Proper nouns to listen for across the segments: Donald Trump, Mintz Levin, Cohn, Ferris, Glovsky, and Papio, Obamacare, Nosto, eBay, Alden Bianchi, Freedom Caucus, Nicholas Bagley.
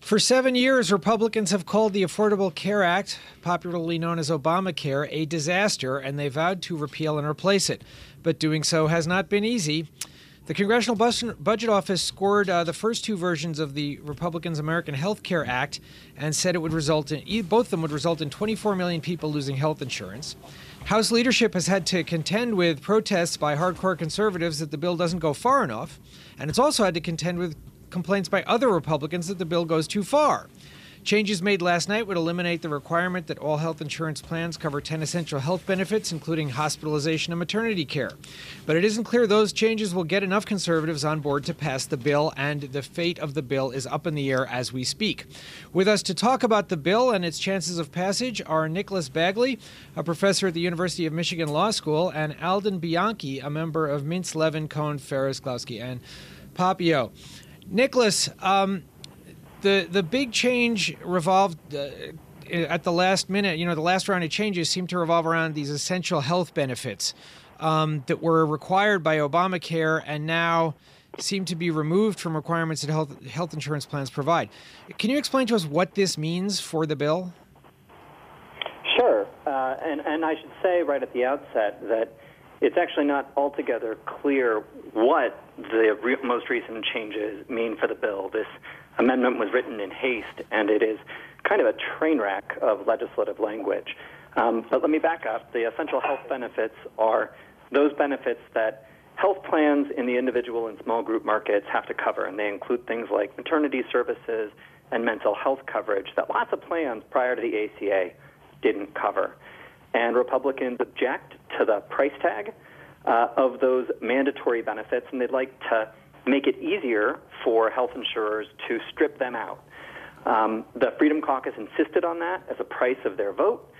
For 7 years, Republicans have called the Affordable Care Act, popularly known as Obamacare, a disaster, and they vowed to repeal and replace it. But doing so has not been easy. The Congressional Budget Office scored the first two versions of the Republicans' American Health Care Act and said it would result in both of them would result in 24 million people losing health insurance. House leadership has had to contend with protests by hardcore conservatives that the bill doesn't go far enough, and it's also had to contend with complaints by other Republicans that the bill goes too far. Changes made last night would eliminate the requirement that all health insurance plans cover 10 essential health benefits, including hospitalization and maternity care. But it isn't clear those changes will get enough conservatives on board to pass the bill, and the fate of the bill is up in the air as we speak. With us to talk about the bill and its chances of passage are Nicholas Bagley, a professor at the University of Michigan Law School, and Alden Bianchi, a member of Mintz Levin, Cohn, Ferris, Glovsky, and Papio. Nicholas, the big change revolved at the last minute. You know, the last round of changes seemed to revolve around these essential health benefits that were required by Obamacare and now seem to be removed from requirements that health insurance plans provide. Can you explain to us what this means for the bill? Sure. And I should say right at the outset that it's actually not altogether clear what the most recent changes mean for the bill. This amendment was written in haste, and it is kind of a train wreck of legislative language. But let me back up. The essential health benefits are those benefits that health plans in the individual and small group markets have to cover, and they include things like maternity services and mental health coverage that lots of plans prior to the ACA didn't cover. And Republicans object to the price tag of those mandatory benefits, and they'd like to make it easier for health insurers to strip them out. The Freedom Caucus insisted on that as a price of their vote,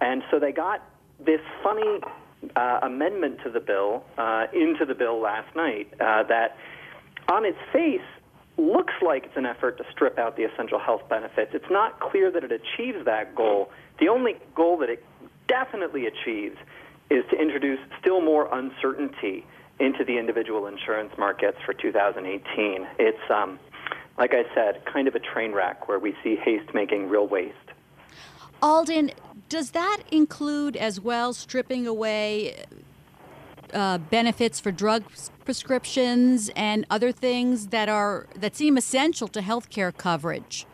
and so they got this funny amendment to the bill into the bill last night that on its face looks like it's an effort to strip out the essential health benefits. It's not clear that it achieves that goal. The only goal that it definitely achieves is to introduce still more uncertainty into the individual insurance markets for 2018. It's, like I said, kind of a train wreck where we see haste making real waste. Alden, does that include as well stripping away benefits for drug prescriptions and other things that seem essential to health care coverage?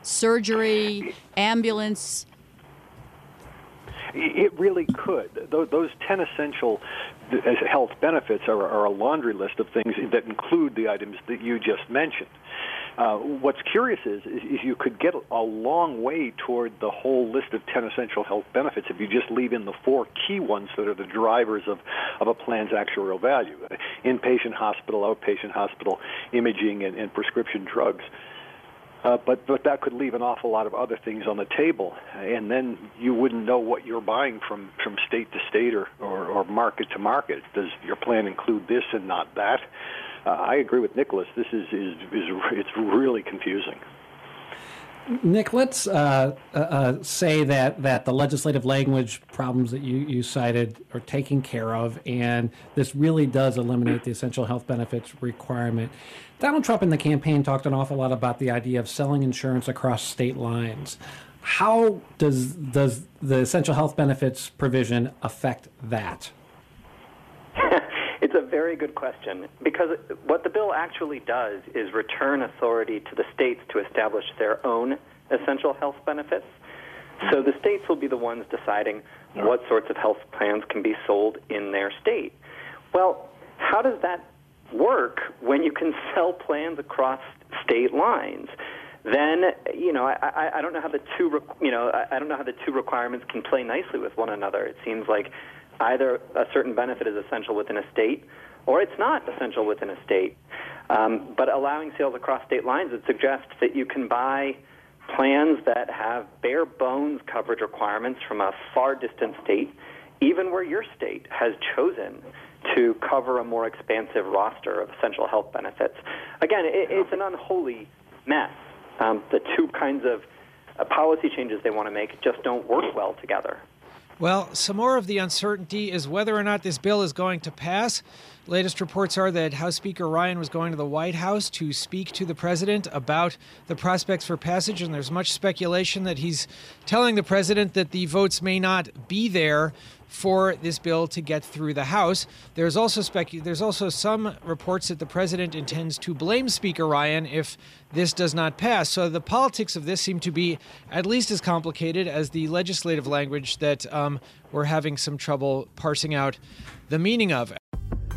Surgery, ambulance. It really could. Those 10 essential health benefits are a laundry list of things that include the items that you just mentioned. What's curious is you could get a long way toward the whole list of 10 essential health benefits if you just leave in the four key ones that are the drivers of a plan's actuarial value: inpatient hospital, outpatient hospital, imaging, and prescription drugs. But that could leave an awful lot of other things on the table, and then you wouldn't know what you're buying from state to state or market to market. Does your plan include this and not that? I agree with Nicholas. This it's really confusing. Nick, let's say that the legislative language problems that you cited are taken care of, and this really does eliminate the essential health benefits requirement. Donald Trump in the campaign talked an awful lot about the idea of selling insurance across state lines. How does the essential health benefits provision affect that? It's a very good question, because what the bill actually does is return authority to the states to establish their own essential health benefits. So the states will be the ones deciding what sorts of health plans can be sold in their state. Well, how does that work when you can sell plans across state lines? Then, you know, I don't know how the two, you know, I don't know how the two requirements can play nicely with one another. It seems like either a certain benefit is essential within a state or it's not essential within a state. But allowing sales across state lines would suggest that you can buy plans that have bare bones coverage requirements from a far distant state, even where your state has chosen to cover a more expansive roster of essential health benefits. Again, it's an unholy mess. The two kinds of policy changes they want to make just don't work well together. Well, some more of the uncertainty is whether or not this bill is going to pass. Latest reports are that House Speaker Ryan was going to the White House to speak to the president about the prospects for passage, and there's much speculation that he's telling the president that the votes may not be there for this bill to get through the House. There's also some reports that the president intends to blame Speaker Ryan if this does not pass. So the politics of this seem to be at least as complicated as the legislative language that we're having some trouble parsing out the meaning of.